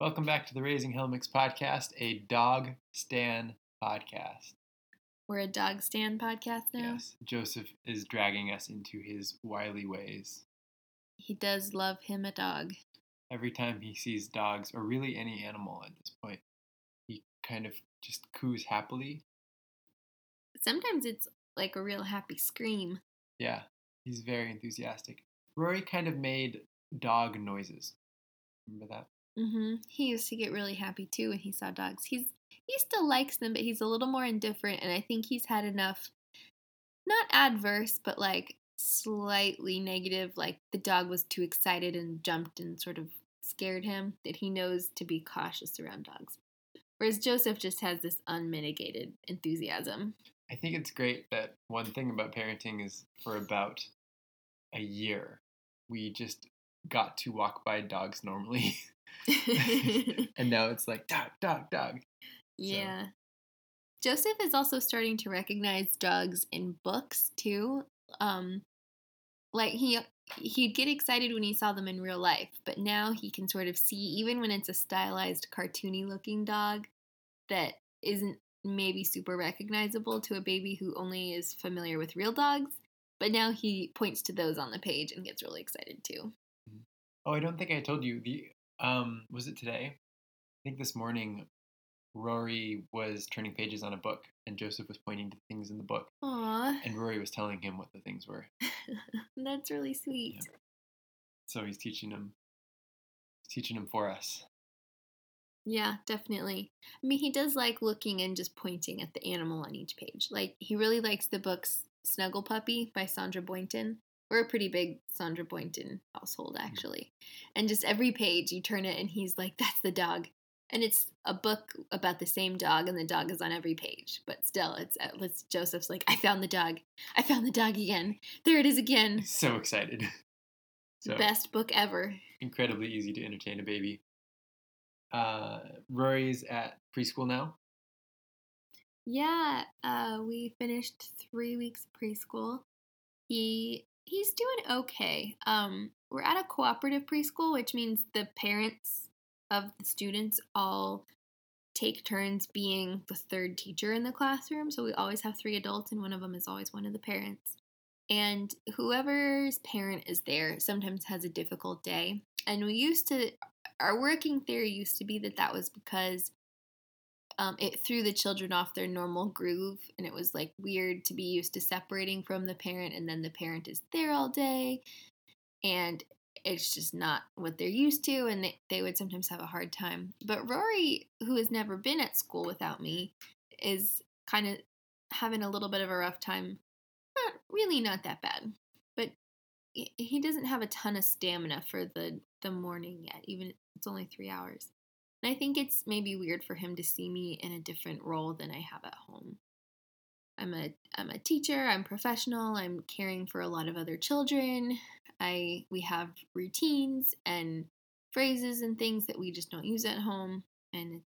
Welcome back to the Raising Helmix podcast, a dog stan podcast. We're a dog stan podcast now? Yes. Joseph is dragging us into his wily ways. He does love him a dog. Every time he sees dogs, or really any animal at this point, he kind of just coos happily. Sometimes it's like a real happy scream. Yeah, he's very enthusiastic. Rory kind of made dog noises. Remember that? Mm-hmm. He used to get really happy, too, when he saw dogs. He still likes them, but he's a little more indifferent, and I think he's had enough, not adverse, but, like, slightly negative, like the dog was too excited and jumped and sort of scared him, that he knows to be cautious around dogs. Whereas Joseph just has this unmitigated enthusiasm. I think it's great that one thing about parenting is for about a year, we just got to walk by dogs normally. And now it's like, dog, dog, dog. Yeah. So. Joseph is also starting to recognize dogs in books, too. Like, he'd get excited when he saw them in real life, but now he can sort of see, even when it's a stylized, cartoony-looking dog that isn't maybe super recognizable to a baby who only is familiar with real dogs, but now he points to those on the page and gets really excited, too. Oh, I don't think I told you. Was it today? I think this morning, Rory was turning pages on a book, and Joseph was pointing to things in the book. Aww. And Rory was telling him what the things were. That's really sweet. Yeah. So he's teaching him for us. Yeah, definitely. I mean, he does like looking and just pointing at the animal on each page. Like, he really likes the books Snuggle Puppy by Sandra Boynton. We're a pretty big Sandra Boynton household, actually. And just every page, you turn it, and he's like, that's the dog. And it's a book about the same dog, and the dog is on every page. But still, it's Joseph's like, I found the dog. I found the dog again. There it is again. So excited. So, best book ever. Incredibly easy to entertain a baby. Rory's at preschool now. Yeah, we finished 3 weeks of preschool. He's doing okay. We're at a cooperative preschool, which means the parents of the students all take turns being the third teacher in the classroom. So we always have three adults, and one of them is always one of the parents. And whoever's parent is there sometimes has a difficult day. And our working theory used to be that was because it threw the children off their normal groove, and it was like weird to be used to separating from the parent, and then the parent is there all day, and it's just not what they're used to, and they would sometimes have a hard time. But Rory, who has never been at school without me, is kind of having a little bit of a rough time. Not that bad, but he doesn't have a ton of stamina for the morning yet, even it's only 3 hours. And I think it's maybe weird for him to see me in a different role than I have at home. I'm a teacher, I'm professional, I'm caring for a lot of other children. We have routines and phrases and things that we just don't use at home, and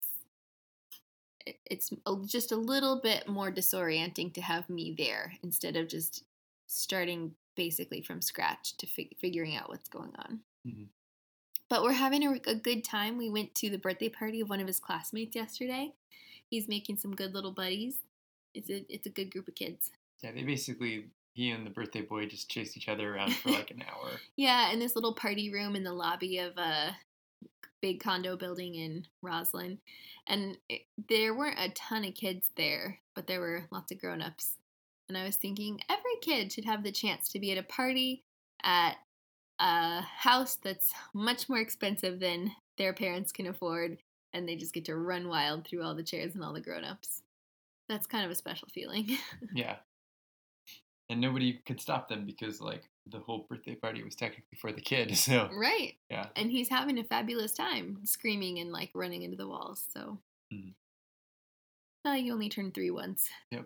it's just a little bit more disorienting to have me there instead of just starting basically from scratch to figuring out what's going on. Mm-hmm. But we're having a good time. We went to the birthday party of one of his classmates yesterday. He's making some good little buddies. It's a good group of kids. Yeah, he and the birthday boy just chased each other around for like an hour. Yeah, in this little party room in the lobby of a big condo building in Roslyn. And there weren't a ton of kids there, but there were lots of grown-ups. And I was thinking every kid should have the chance to be at a party at a house that's much more expensive than their parents can afford, and they just get to run wild through all the chairs and all the grown-ups. That's kind of a special feeling. Yeah. And nobody could stop them because, like, the whole birthday party was technically for the kid, so. Right. Yeah. And he's having a fabulous time screaming and, like, running into the walls, so. Mm. You only turn 3 once. Yep.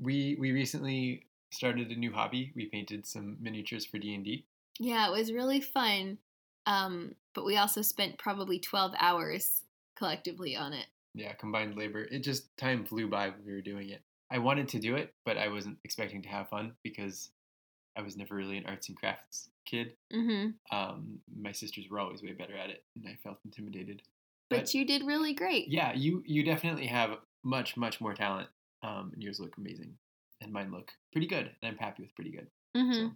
We recently started a new hobby. We painted some miniatures for D&D. Yeah, it was really fun. But we also spent probably 12 hours collectively on it. Yeah, combined labor. It just, time flew by when we were doing it. I wanted to do it, but I wasn't expecting to have fun because I was never really an arts and crafts kid. Mm-hmm. My sisters were always way better at it, and I felt intimidated. But you did really great. Yeah, you definitely have much, much more talent. And yours look amazing, and mine look pretty good, and I'm happy with pretty good. Mm-hmm. So,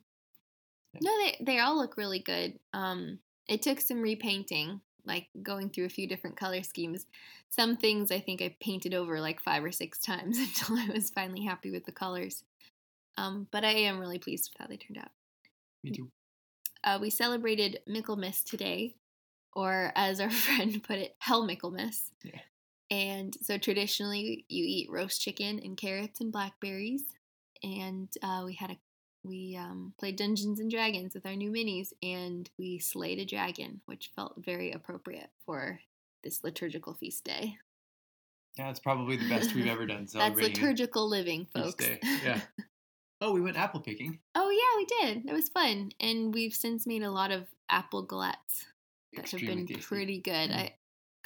yeah. No, they all look really good. It took some repainting, like going through a few different color schemes. Some things I think I painted over like 5 or 6 times until I was finally happy with the colors. But I am really pleased with how they turned out. Me too. We celebrated Michaelmas today, or as our friend put it, Hell Michaelmas. Yeah. And so traditionally you eat roast chicken and carrots and blackberries. And we played Dungeons and Dragons with our new minis, and we slayed a dragon, which felt very appropriate for this liturgical feast day. Yeah, it's probably the best we've ever done. That's liturgical living, folks. Feast day. Yeah. Oh, we went apple picking. Oh, yeah, we did. That was fun. And we've since made a lot of apple galettes that extremely have been tasty. Pretty good. Mm-hmm. I've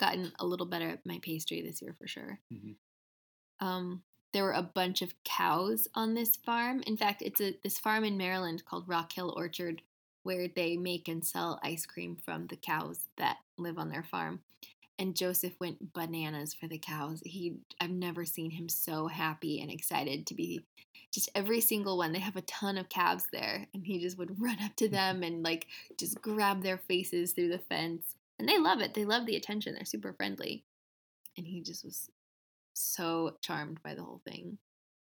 gotten a little better at my pastry this year for sure. Mm-hmm. There were a bunch of cows on this farm. In fact, it's this farm in Maryland called Rock Hill Orchard, where they make and sell ice cream from the cows that live on their farm. And Joseph went bananas for the cows. I've never seen him so happy and excited to be just every single one. They have a ton of calves there, and he just would run up to them and like just grab their faces through the fence. And they love it. They love the attention. They're super friendly. And he just was so charmed by the whole thing.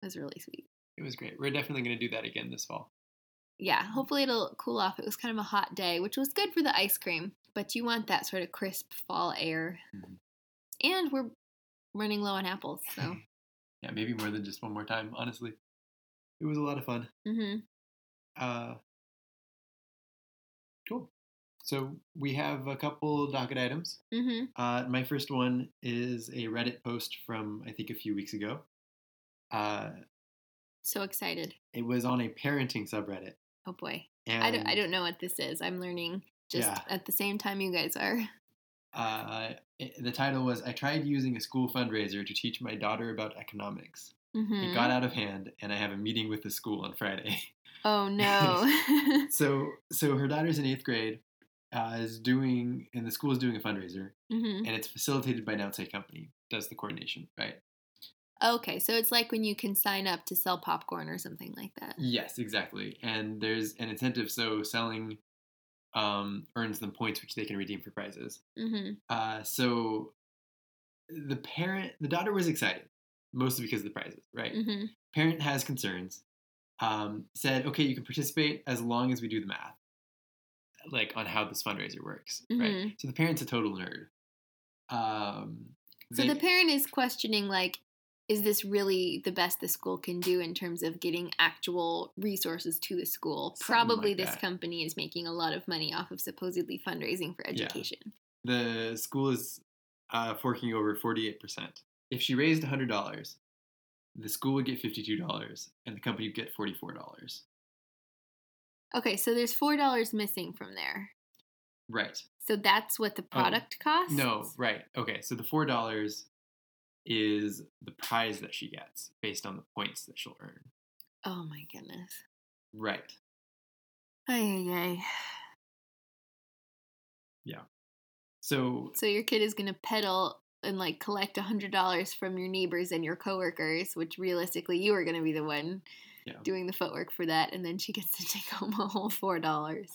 It was really sweet. It was great. We're definitely going to do that again this fall. Yeah, hopefully it'll cool off. It was kind of a hot day, which was good for the ice cream, but you want that sort of crisp fall air. Mm-hmm. And we're running low on apples, so. Yeah, maybe more than just one more time, honestly. It was a lot of fun. Mm-hmm. Cool. So we have a couple docket items. Mm-hmm. My first one is a Reddit post from, I think, a few weeks ago. So excited. It was on a parenting subreddit. Oh, boy. And I don't know what this is. I'm learning at the same time you guys are. The title was, I tried using a school fundraiser to teach my daughter about economics. Mm-hmm. It got out of hand, and I have a meeting with the school on Friday. Oh, no. So her daughter's in 8th grade. And the school is doing a fundraiser, mm-hmm. and it's facilitated by an outside company. Does the coordination, right? Okay, so it's like when you can sign up to sell popcorn or something like that. Yes, exactly. And there's an incentive, so selling earns them points, which they can redeem for prizes. Mm-hmm. So the daughter was excited, mostly because of the prizes, right? Mm-hmm. Parent has concerns. Said, okay, you can participate as long as we do the math. Like on how this fundraiser works, mm-hmm. right? So the parent's a total nerd. So the parent is questioning, like, is this really the best the school can do in terms of getting actual resources to the school? Probably like this company is making a lot of money off of supposedly fundraising for education. Yeah. The school is forking over 48%. If she raised $100, the school would get $52, and the company would get $44. Okay, so there's $4 missing from there. Right. So that's what the product costs? No, right. Okay, so the $4 is the prize that she gets based on the points that she'll earn. Oh, my goodness. Right. Ay. Yeah. So your kid is going to peddle and, like, collect $100 from your neighbors and your coworkers, which realistically you are going to be the one... Yeah. Doing the footwork for that, and then she gets to take home a whole $4.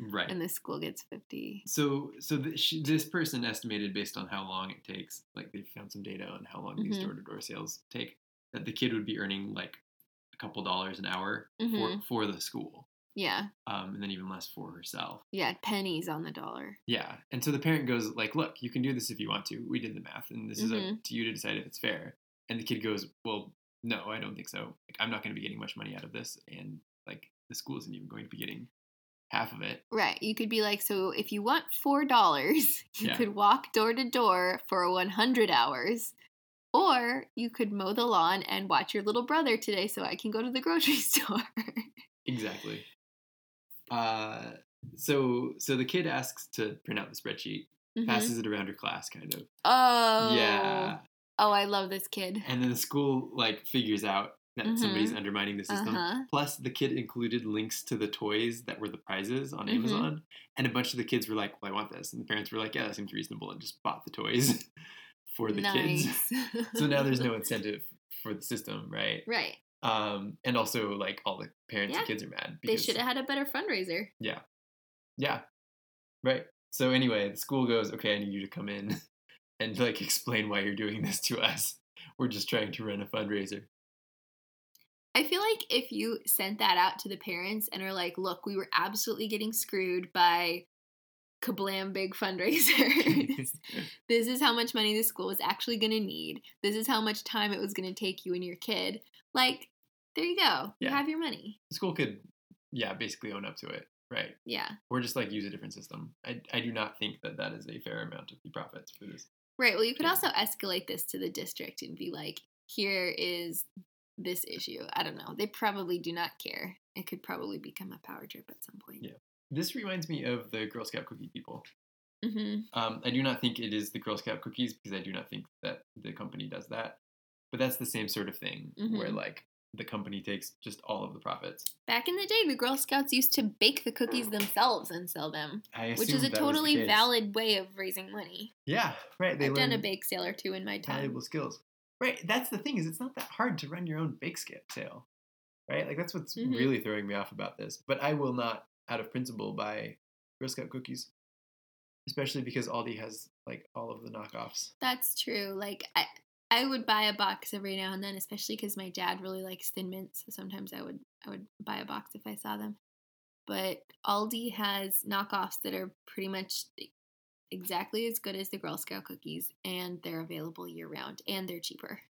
Right. And the school gets $50. So this person estimated, based on how long it takes, like they found some data on how long mm-hmm. these door-to-door sales take, that the kid would be earning like a couple dollars an hour mm-hmm. for the school. Yeah. And then even less for herself. Yeah, pennies on the dollar. Yeah. And so the parent goes like, look, you can do this if you want to. We did the math, and this mm-hmm. is up to you to decide if it's fair. And the kid goes, well, no, I don't think so. Like, I'm not going to be getting much money out of this, and like the school isn't even going to be getting half of it. Right. You could be like, so if you want $4, you could walk door to door for 100 hours, or you could mow the lawn and watch your little brother today so I can go to the grocery store. Exactly. So the kid asks to print out the spreadsheet, mm-hmm. passes it around her class, kind of. Oh. Yeah. Oh, I love this kid. And then the school, like, figures out that somebody's undermining the system. Plus, the kid included links to the toys that were the prizes on Amazon. And a bunch of the kids were like, well, I want this. And the parents were like, yeah, that seems reasonable. And just bought the toys for the kids. So now there's no incentive for the system, right? Right. And also, like, all the parents and kids are mad. Because, they should have had a better fundraiser. Yeah. Yeah. Right. So anyway, the school goes, okay, I need you to come in and, like, explain why you're doing this to us. We're just trying to run a fundraiser. I feel like if you sent that out to the parents and are like, look, we were absolutely getting screwed by kablam big fundraisers. This is how much money the school was actually going to need. This is how much time it was going to take you and your kid. Like, there you go. Yeah. You have your money. The school could, basically own up to it. Right. Yeah. Or just, like, use a different system. I do not think that that is a fair amount of the profits for this. Right. Well, you could also escalate this to the district and be like, here is this issue. I don't know. They probably do not care. It could probably become a power trip at some point. Yeah. This reminds me of the Girl Scout cookie people. I do not think it is the Girl Scout cookies because I do not think that the company does that. But that's the same sort of thing where, like, the company takes just all of the profits. Back in the day, the Girl Scouts used to bake the cookies themselves and sell them, which is a totally valid way of raising money. Yeah, right. I've done a bake sale or two in my time. Valuable skills. Right. That's the thing is it's not that hard to run your own bake sale, right? Like, that's what's really throwing me off about this. But I will not, out of principle, buy Girl Scout cookies, especially because Aldi has, like, all of the knockoffs. That's true. Like, I would buy a box every now and then, especially because my dad really likes Thin Mints. So sometimes I would buy a box if I saw them. But Aldi has knockoffs that are pretty much exactly as good as the Girl Scout cookies, and they're available year-round, and they're cheaper.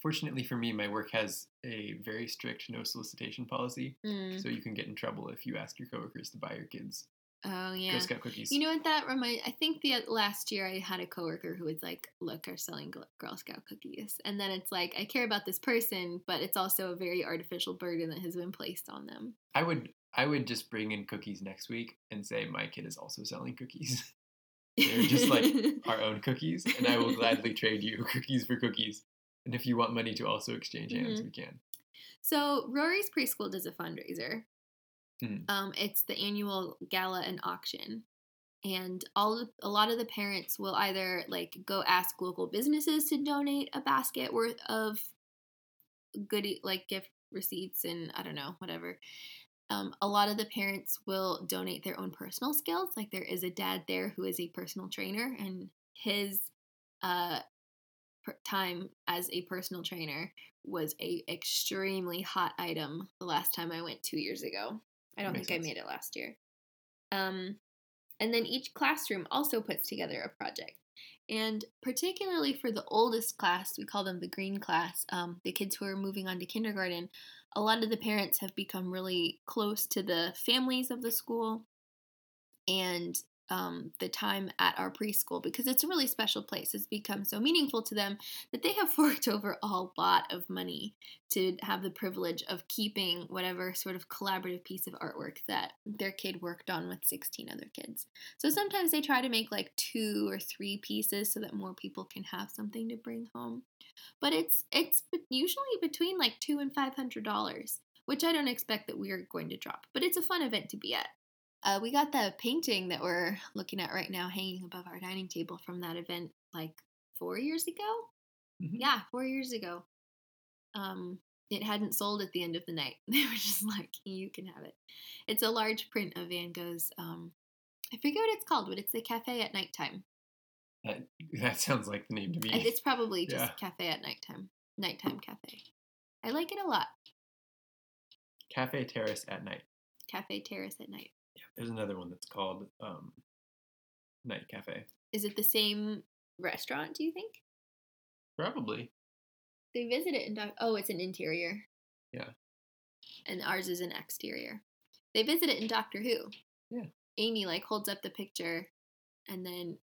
Fortunately for me, my work has a very strict no solicitation policy, so you can get in trouble if you ask your coworkers to buy your kids. Oh, yeah. Girl Scout cookies. You know what that reminds... I think the last year I had a coworker who was like, look, are selling Girl Scout cookies. And then it's like, I care about this person, but it's also a very artificial burden that has been placed on them. I would just bring in cookies next week and say, my kid is also selling cookies. They're just like our own cookies. And I will gladly trade you cookies for cookies. And if you want money to also exchange hands, we can. So Rory's preschool does a fundraiser. It's the annual gala and auction, and a lot of the parents will either, like, go ask local businesses to donate a basket worth of goodie, like, gift receipts and I don't know, whatever. A lot of the parents will donate their own personal skills. Like, there is a dad there who is a personal trainer, and his time as a personal trainer was a extremely hot item the last time I went 2 years ago. I don't think sense. I made it last year. And then each classroom also puts together a project. And particularly for the oldest class, we call them the green class, the kids who are moving on to kindergarten, a lot of the parents have become really close to the families of the school and the time at our preschool because it's a really special place. It's become so meaningful to them that they have forked over a whole lot of money to have the privilege of keeping whatever sort of collaborative piece of artwork that their kid worked on with 16 other kids. So sometimes they try to make like 2 or 3 pieces so that more people can have something to bring home. But it's usually between like $200 and $500, which I don't expect that we are going to drop. But it's a fun event to be at. We got the painting that we're looking at right now hanging above our dining table from that event like 4 years ago. Yeah, 4 years ago. It hadn't sold at the end of the night. They were just like, you can have it. It's a large print of Van Gogh's, I forget what it's called, but it's the Café at Nighttime. That sounds like the name to me. It's probably just Café at Nighttime. Nighttime Café. I like it a lot. Café Terrace at Night. Café Terrace at Night. Yeah, there's another one that's called Night Cafe. Is it the same restaurant, do you think? Probably. They visit it in... Oh, it's an interior. Yeah. And ours is an exterior. They visit it in Doctor Who. Yeah. Amy, like, holds up the picture, and then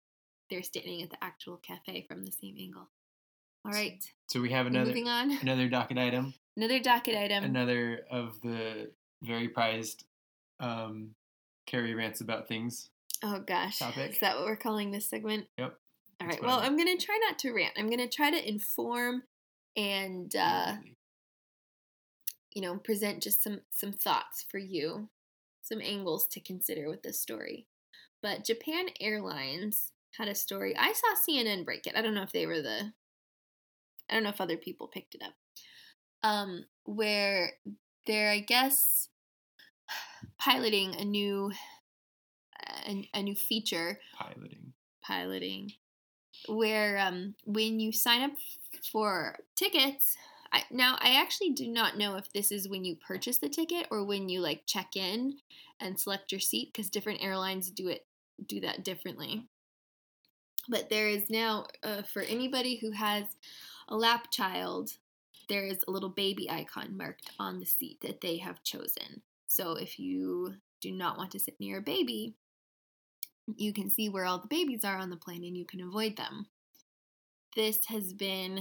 they're standing at the actual cafe from the same angle. All right. So we have another docket item. Another docket item. Another of the very prized... Carrie rants about things. Oh, gosh. Topic. Is that what we're calling this segment? Yep. All right. Well, I'm going to try not to rant. I'm going to try to inform and you know, present just some thoughts for you, some angles to consider with this story. But Japan Airlines had a story. I saw CNN break it. I don't know if they were the, I don't know if other people picked it up. Where they're, I guess, piloting a new feature. Piloting. Where when you sign up for tickets. Now, I actually do not know if this is when you purchase the ticket or when you, like, check in and select your seat, because different airlines do that differently. But there is now, for anybody who has a lap child, there is a little baby icon marked on the seat that they have chosen. So if you do not want to sit near a baby, you can see where all the babies are on the plane and you can avoid them. This has been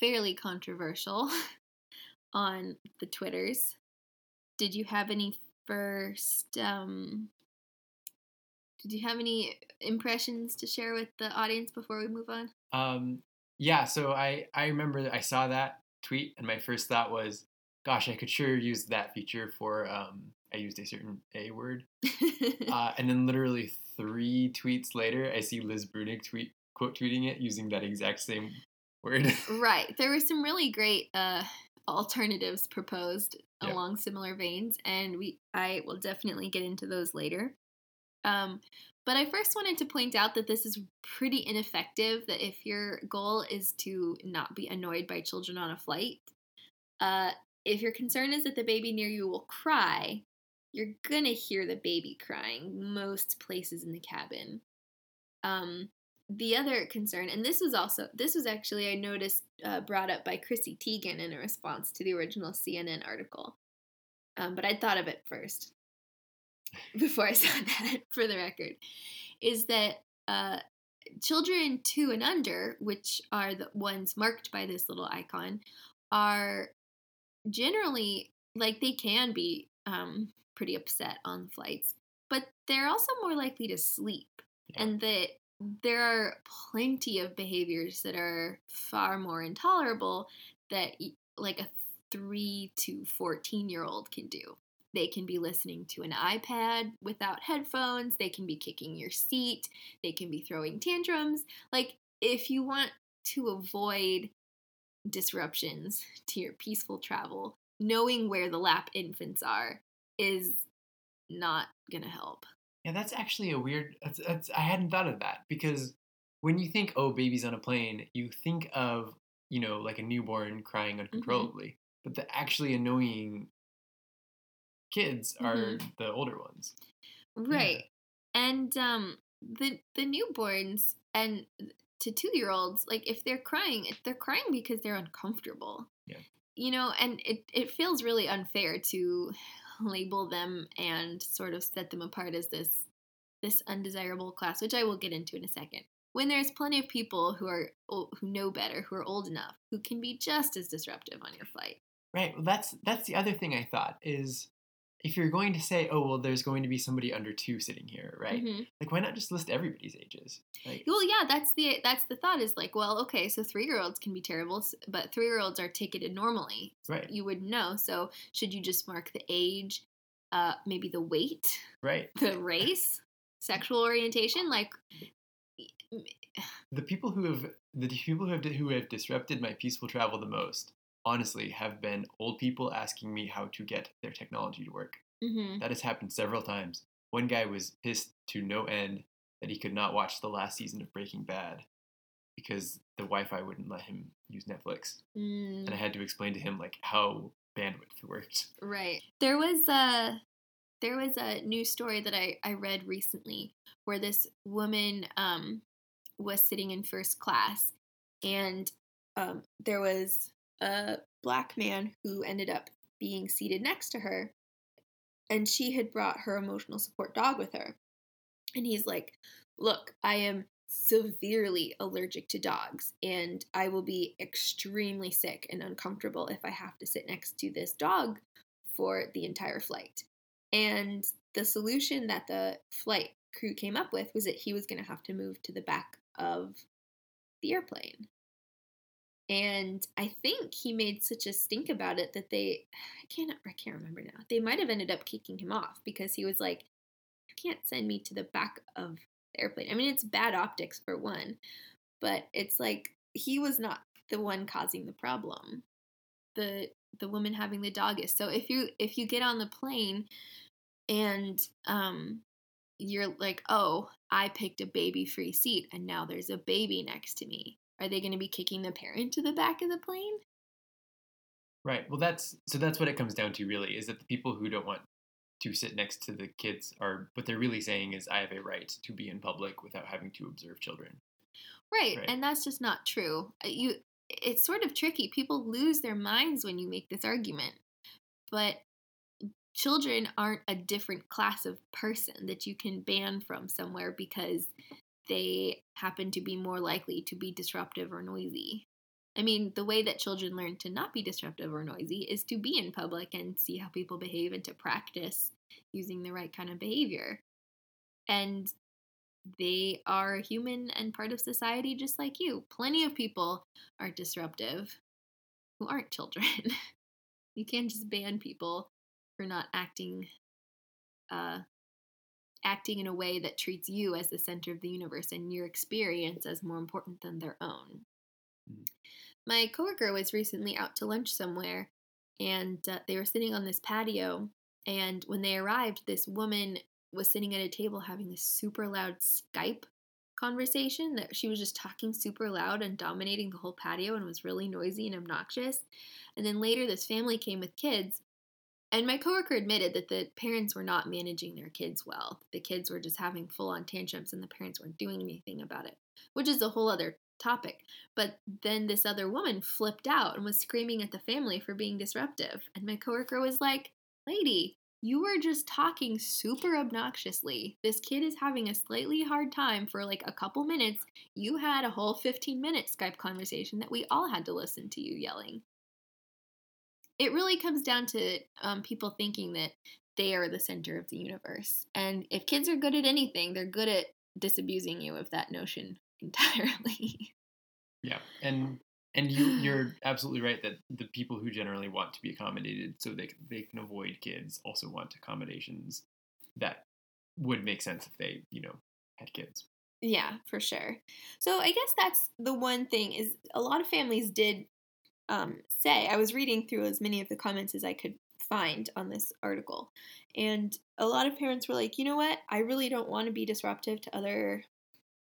fairly controversial on the Twitters. Did you have any did you have any impressions to share with the audience before we move on? Yeah, so I remember that I saw that tweet and my first thought was, gosh, I could sure use that feature for, I used a certain A word. And then literally 3 tweets later, I see Liz Brunig quote tweeting it using that exact same word. Right. There were some really great alternatives proposed along similar veins, and I will definitely get into those later. But I first wanted to point out that this is pretty ineffective, that if your goal is to not be annoyed by children on a flight, if your concern is that the baby near you will cry, you're going to hear the baby crying most places in the cabin. The other concern, and this was actually I noticed brought up by Chrissy Teigen in a response to the original CNN article. But I thought of it first before I saw that, for the record, is that children 2 and under, which are the ones marked by this little icon, are generally, like, they can be pretty upset on flights, but they're also more likely to sleep, and that there are plenty of behaviors that are far more intolerable that, like, a 3 to 14-year-old can do. They can be listening to an iPad without headphones. They can be kicking your seat. They can be throwing tantrums. Like, if you want to avoid disruptions to your peaceful travel, knowing where the lap infants are is not going to help. Yeah, that's actually a weird... I hadn't thought of that, because when you think, oh, babies on a plane, you think of, you know, like a newborn crying uncontrollably. Mm-hmm. But the actually annoying kids are the older ones. Right. Yeah. And the newborns and to 2-year-olds, like, if they're crying, because they're uncomfortable. Yeah. You know, and it feels really unfair to label them and sort of set them apart as this undesirable class, which I will get into in a second, when there's plenty of people who know better, who are old enough, who can be just as disruptive on your flight. Right. Well, that's the other thing I thought is, if you're going to say, oh, well, there's going to be somebody under 2 sitting here, right? Mm-hmm. Like, why not just list everybody's ages? Like, well, yeah, that's the thought is, like, well, okay, so 3-year-olds can be terrible, but 3-year-olds are ticketed normally. Right. You would know. So should you just mark the age, maybe the weight, right, the race, sexual orientation? Like, the people who have disrupted my peaceful travel the most, honestly, have been old people asking me how to get their technology to work. Mm-hmm. That has happened several times. One guy was pissed to no end that he could not watch the last season of Breaking Bad because the Wi-Fi wouldn't let him use Netflix. Mm. And I had to explain to him, like, how bandwidth worked. Right. There was a news story that I read recently where this woman was sitting in first class, and there was a black man who ended up being seated next to her, and she had brought her emotional support dog with her, and he's like, look, I am severely allergic to dogs, and I will be extremely sick and uncomfortable if I have to sit next to this dog for the entire flight. And the solution that the flight crew came up with was that he was going to have to move to the back of the airplane. And I think he made such a stink about it that I can't remember now. They might have ended up kicking him off because he was like, you can't send me to the back of the airplane. I mean, it's bad optics for one, but it's like he was not the one causing the problem. The woman having the dog is. So if you get on the plane and you're like, oh, I picked a baby-free seat and now there's a baby next to me. Are they going to be kicking the parent to the back of the plane? Right. Well, that's what it comes down to really, is that the people who don't want to sit next to the kids are, what they're really saying is, I have a right to be in public without having to observe children. Right. And that's just not true. It's sort of tricky. People lose their minds when you make this argument. But children aren't a different class of person that you can ban from somewhere because they happen to be more likely to be disruptive or noisy. I mean, the way that children learn to not be disruptive or noisy is to be in public and see how people behave and to practice using the right kind of behavior. And they are human and part of society just like you. Plenty of people are disruptive who aren't children. You can't just ban people for not acting in a way that treats you as the center of the universe and your experience as more important than their own. My coworker was recently out to lunch somewhere, and they were sitting on this patio, and when they arrived, this woman was sitting at a table having this super loud Skype conversation that she was just talking super loud and dominating the whole patio and was really noisy and obnoxious. And then later this family came with kids, and my coworker admitted that the parents were not managing their kids well. The kids were just having full-on tantrums and the parents weren't doing anything about it, which is a whole other topic. But then this other woman flipped out and was screaming at the family for being disruptive. And my coworker was like, lady, you were just talking super obnoxiously. This kid is having a slightly hard time for like a couple minutes. You had a whole 15-minute Skype conversation that we all had to listen to you yelling. It really comes down to people thinking that they are the center of the universe. And if kids are good at anything, they're good at disabusing you of that notion entirely. Yeah. And you're absolutely right that the people who generally want to be accommodated so they can avoid kids also want accommodations that would make sense if they, had kids. Yeah, for sure. So I guess that's the one thing is a lot of families did say. I was reading through as many of the comments as I could find on this article, and a lot of parents were like, you know what, I really don't want to be disruptive to other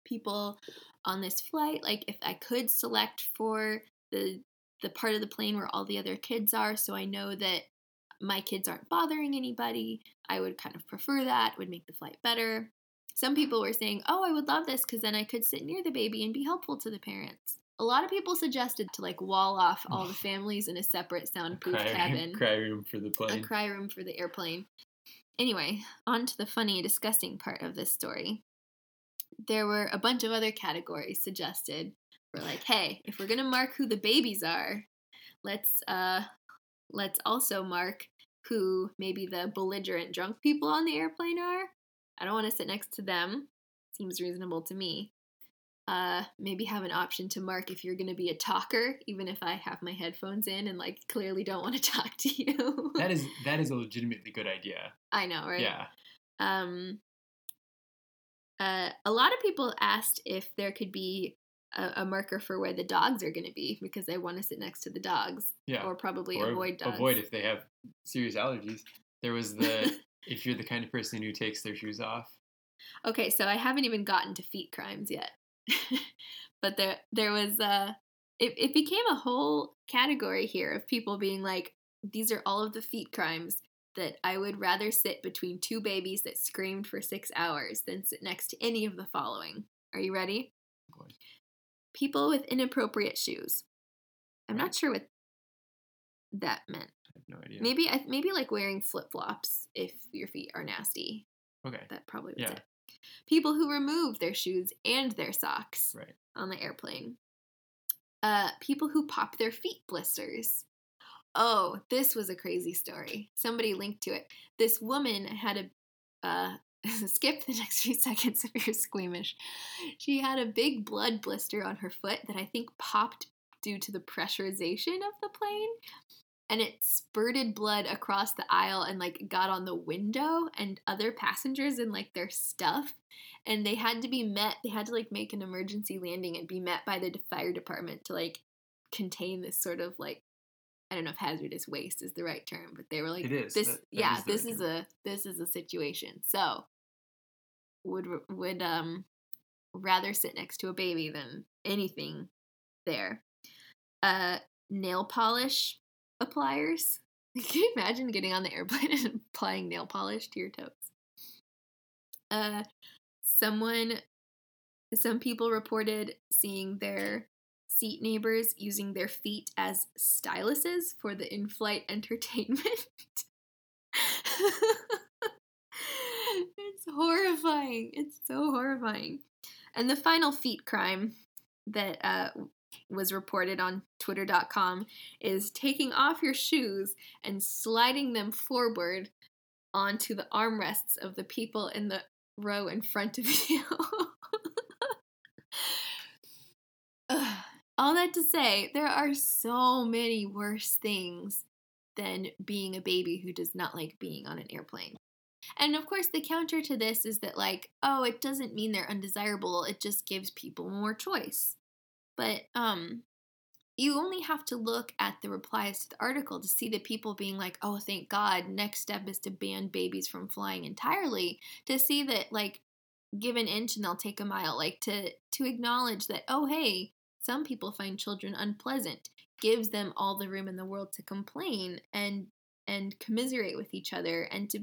people on this flight. Like, if I could select for the part of the plane where all the other kids are, so I know that my kids aren't bothering anybody, I would kind of prefer that. It would make the flight better. Some people were saying, oh, I would love this because then I could sit near the baby and be helpful to the parents. A lot of people suggested to, wall off all the families in a separate soundproof cabin. Cry room for the plane. A cry room for the airplane. Anyway, on to the funny, disgusting part of this story. There were a bunch of other categories suggested. We're like, hey, if we're going to mark who the babies are, let's also mark who maybe the belligerent drunk people on the airplane are. I don't want to sit next to them. Seems reasonable to me. Maybe have an option to mark if you're going to be a talker, even if I have my headphones in and clearly don't want to talk to you. That is a legitimately good idea. I know, right? Yeah. A lot of people asked if there could be a marker for where the dogs are going to be because they want to sit next to the dogs. Yeah. Or probably avoid dogs. Avoid if they have serious allergies. There was if you're the kind of person who takes their shoes off. Okay, so I haven't even gotten to feet crimes yet. But there was it became a whole category here of people being like, these are all of the feet crimes that I would rather sit between two babies that screamed for 6 hours than sit next to any of the following. Are you ready? Of course. People with inappropriate shoes. I'm not sure what that meant. I have no idea. Maybe wearing flip-flops if your feet are nasty. Okay. That probably was it. People who remove their shoes and their socks on the airplane. People who pop their feet blisters. Oh, this was a crazy story. Somebody linked to it. This woman had a, skip the next few seconds if you're squeamish. She had a big blood blister on her foot that I think popped due to the pressurization of the plane. And it spurted blood across the aisle and, like, got on the window and other passengers and, like, their stuff. And they had to be met. They had to, like, make an emergency landing and be met by the fire department to, like, contain this sort of, like, I don't know if hazardous waste is the right term, but they were like, this is a situation. So would rather sit next to a baby than anything there. Nail polish appliers. Can you imagine getting on the airplane and applying nail polish to your toes? Some people reported seeing their seat neighbors using their feet as styluses for the in-flight entertainment. It's horrifying. It's so horrifying. And the final feet crime that was reported on Twitter.com is taking off your shoes and sliding them forward onto the armrests of the people in the row in front of you. All that to say, there are so many worse things than being a baby who does not like being on an airplane. And of course, the counter to this is that, like, oh, it doesn't mean they're undesirable. It just gives people more choice. But you only have to look at the replies to the article to see the people being like, oh, thank God, next step is to ban babies from flying entirely, to see that, like, give an inch and they'll take a mile, like, to acknowledge that, oh, hey, some people find children unpleasant, gives them all the room in the world to complain and commiserate with each other and to,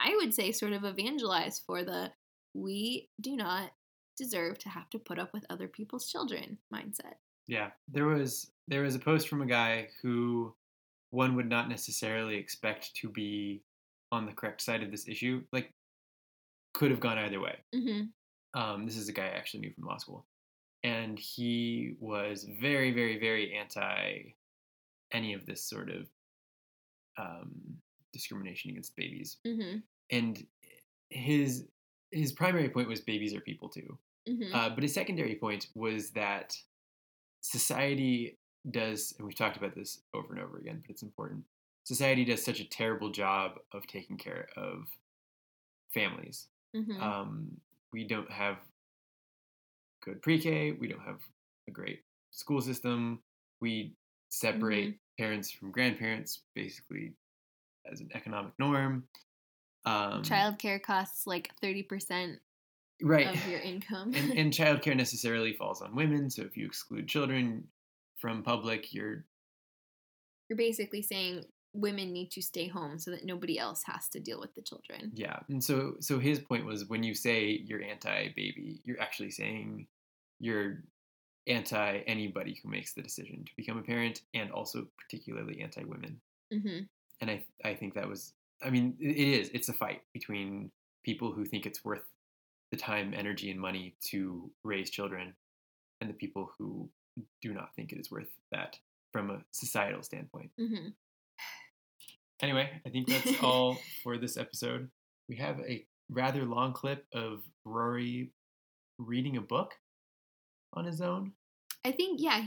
I would say, sort of evangelize for the we do not deserve to have to put up with other people's children mindset. Yeah, there was a post from a guy who one would not necessarily expect to be on the correct side of this issue. Like, could have gone either way. Mm-hmm. This is a guy I actually knew from law school. And he was very, very, very anti any of this sort of discrimination against babies. Mm-hmm. And his primary point was babies are people too. Mm-hmm. But his secondary point was that society does, and we've talked about this over and over again, but it's important. Society does such a terrible job of taking care of families. Mm-hmm. We don't have good pre-K. We don't have a great school system. We separate mm-hmm. parents from grandparents, basically, as an economic norm. Childcare costs like 30% right. of your income. and childcare necessarily falls on women. So if you exclude children from public, you're basically saying women need to stay home so that nobody else has to deal with the children. Yeah. And so his point was, when you say you're anti-baby, you're actually saying you're anti anybody who makes the decision to become a parent, and also particularly anti-women. Mm-hmm. And I think that was, I mean, it's a fight between people who think it's worth the time, energy, and money to raise children, and the people who do not think it is worth that from a societal standpoint. Mm-hmm. Anyway, I think that's all for this episode. We have a rather long clip of Rory reading a book on his own. I think, yeah,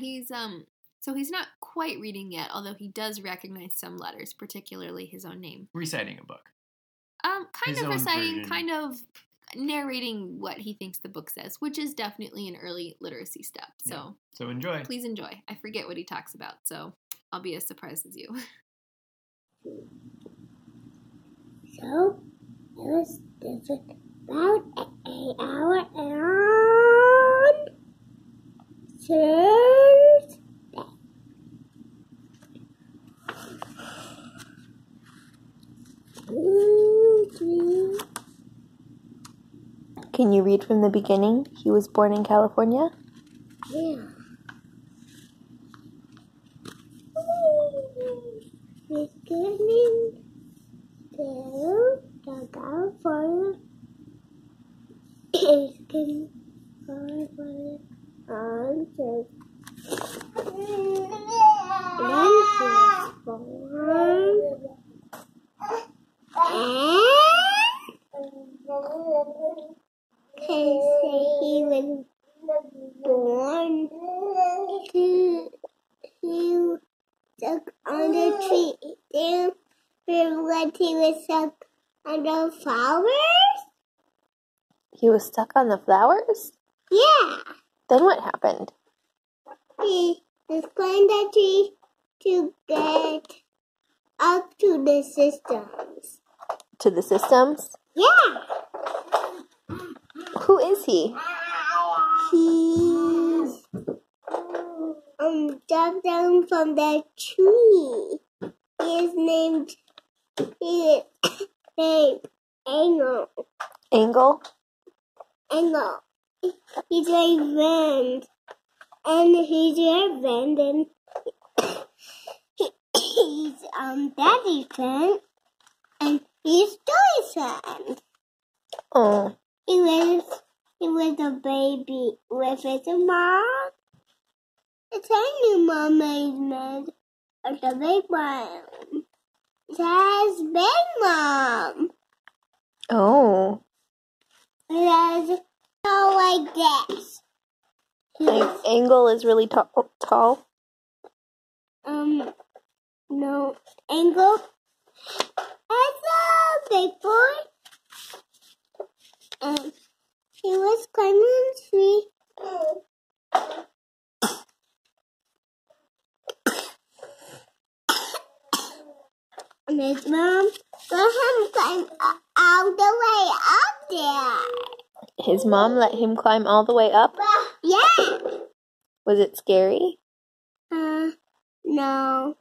so he's not quite reading yet, although he does recognize some letters, particularly his own name. Reciting a book. Kind of reciting, kind of narrating what he thinks the book says, which is definitely an early literacy step. So, yeah. So enjoy. Please enjoy. I forget what he talks about, so I'll be as surprised as you. So, it was about an hour and 2 Can you read from the beginning? He was born in California? Yeah. Beginning to the California is getting California on to he was born to the flowers? He was stuck on the flowers? Yeah. Then what happened? He was climbing the tree to get up to the systems. To the systems? Yeah. Who is he? He's dug down from the tree. He is named Angle. Angle? Angle. He's my friend. And he's your friend. And he's Daddy's friend. And he's Joey's friend. Oh. He was a baby with his mom. The tiny mom is made of the big mom. It has big mom. Oh. It has tall like this. Like Angle is really tall? No. Angle has a big boy. He was climbing the tree. And his mom let him climb all the way up there. His mom let him climb all the way up? Yeah. Was it scary? No.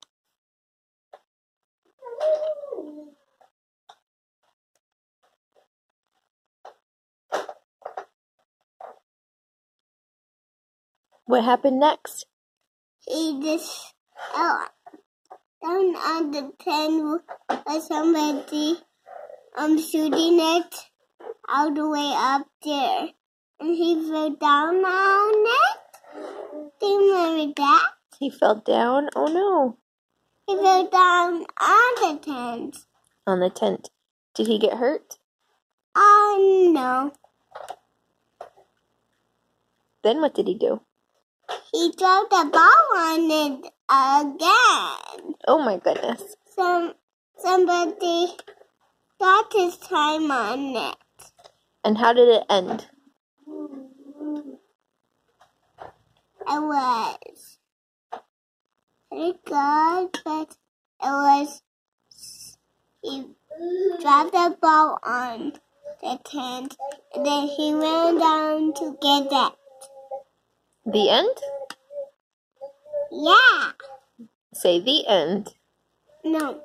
What happened next? He just fell down on the pen with somebody shooting it all the way up there. And he fell down on it. Do you remember that? He fell down? Oh no. He fell down on the tent. On the tent. Did he get hurt? No. Then what did he do? He dropped a ball on it again. Oh my goodness. Somebody got his time on it. And how did it end? It was pretty good, but it was, he dropped a ball on the tent, and then he ran down to get it. The end? Yeah. Say the end. No.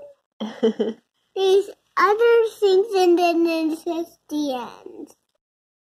There's other things and then it says the end.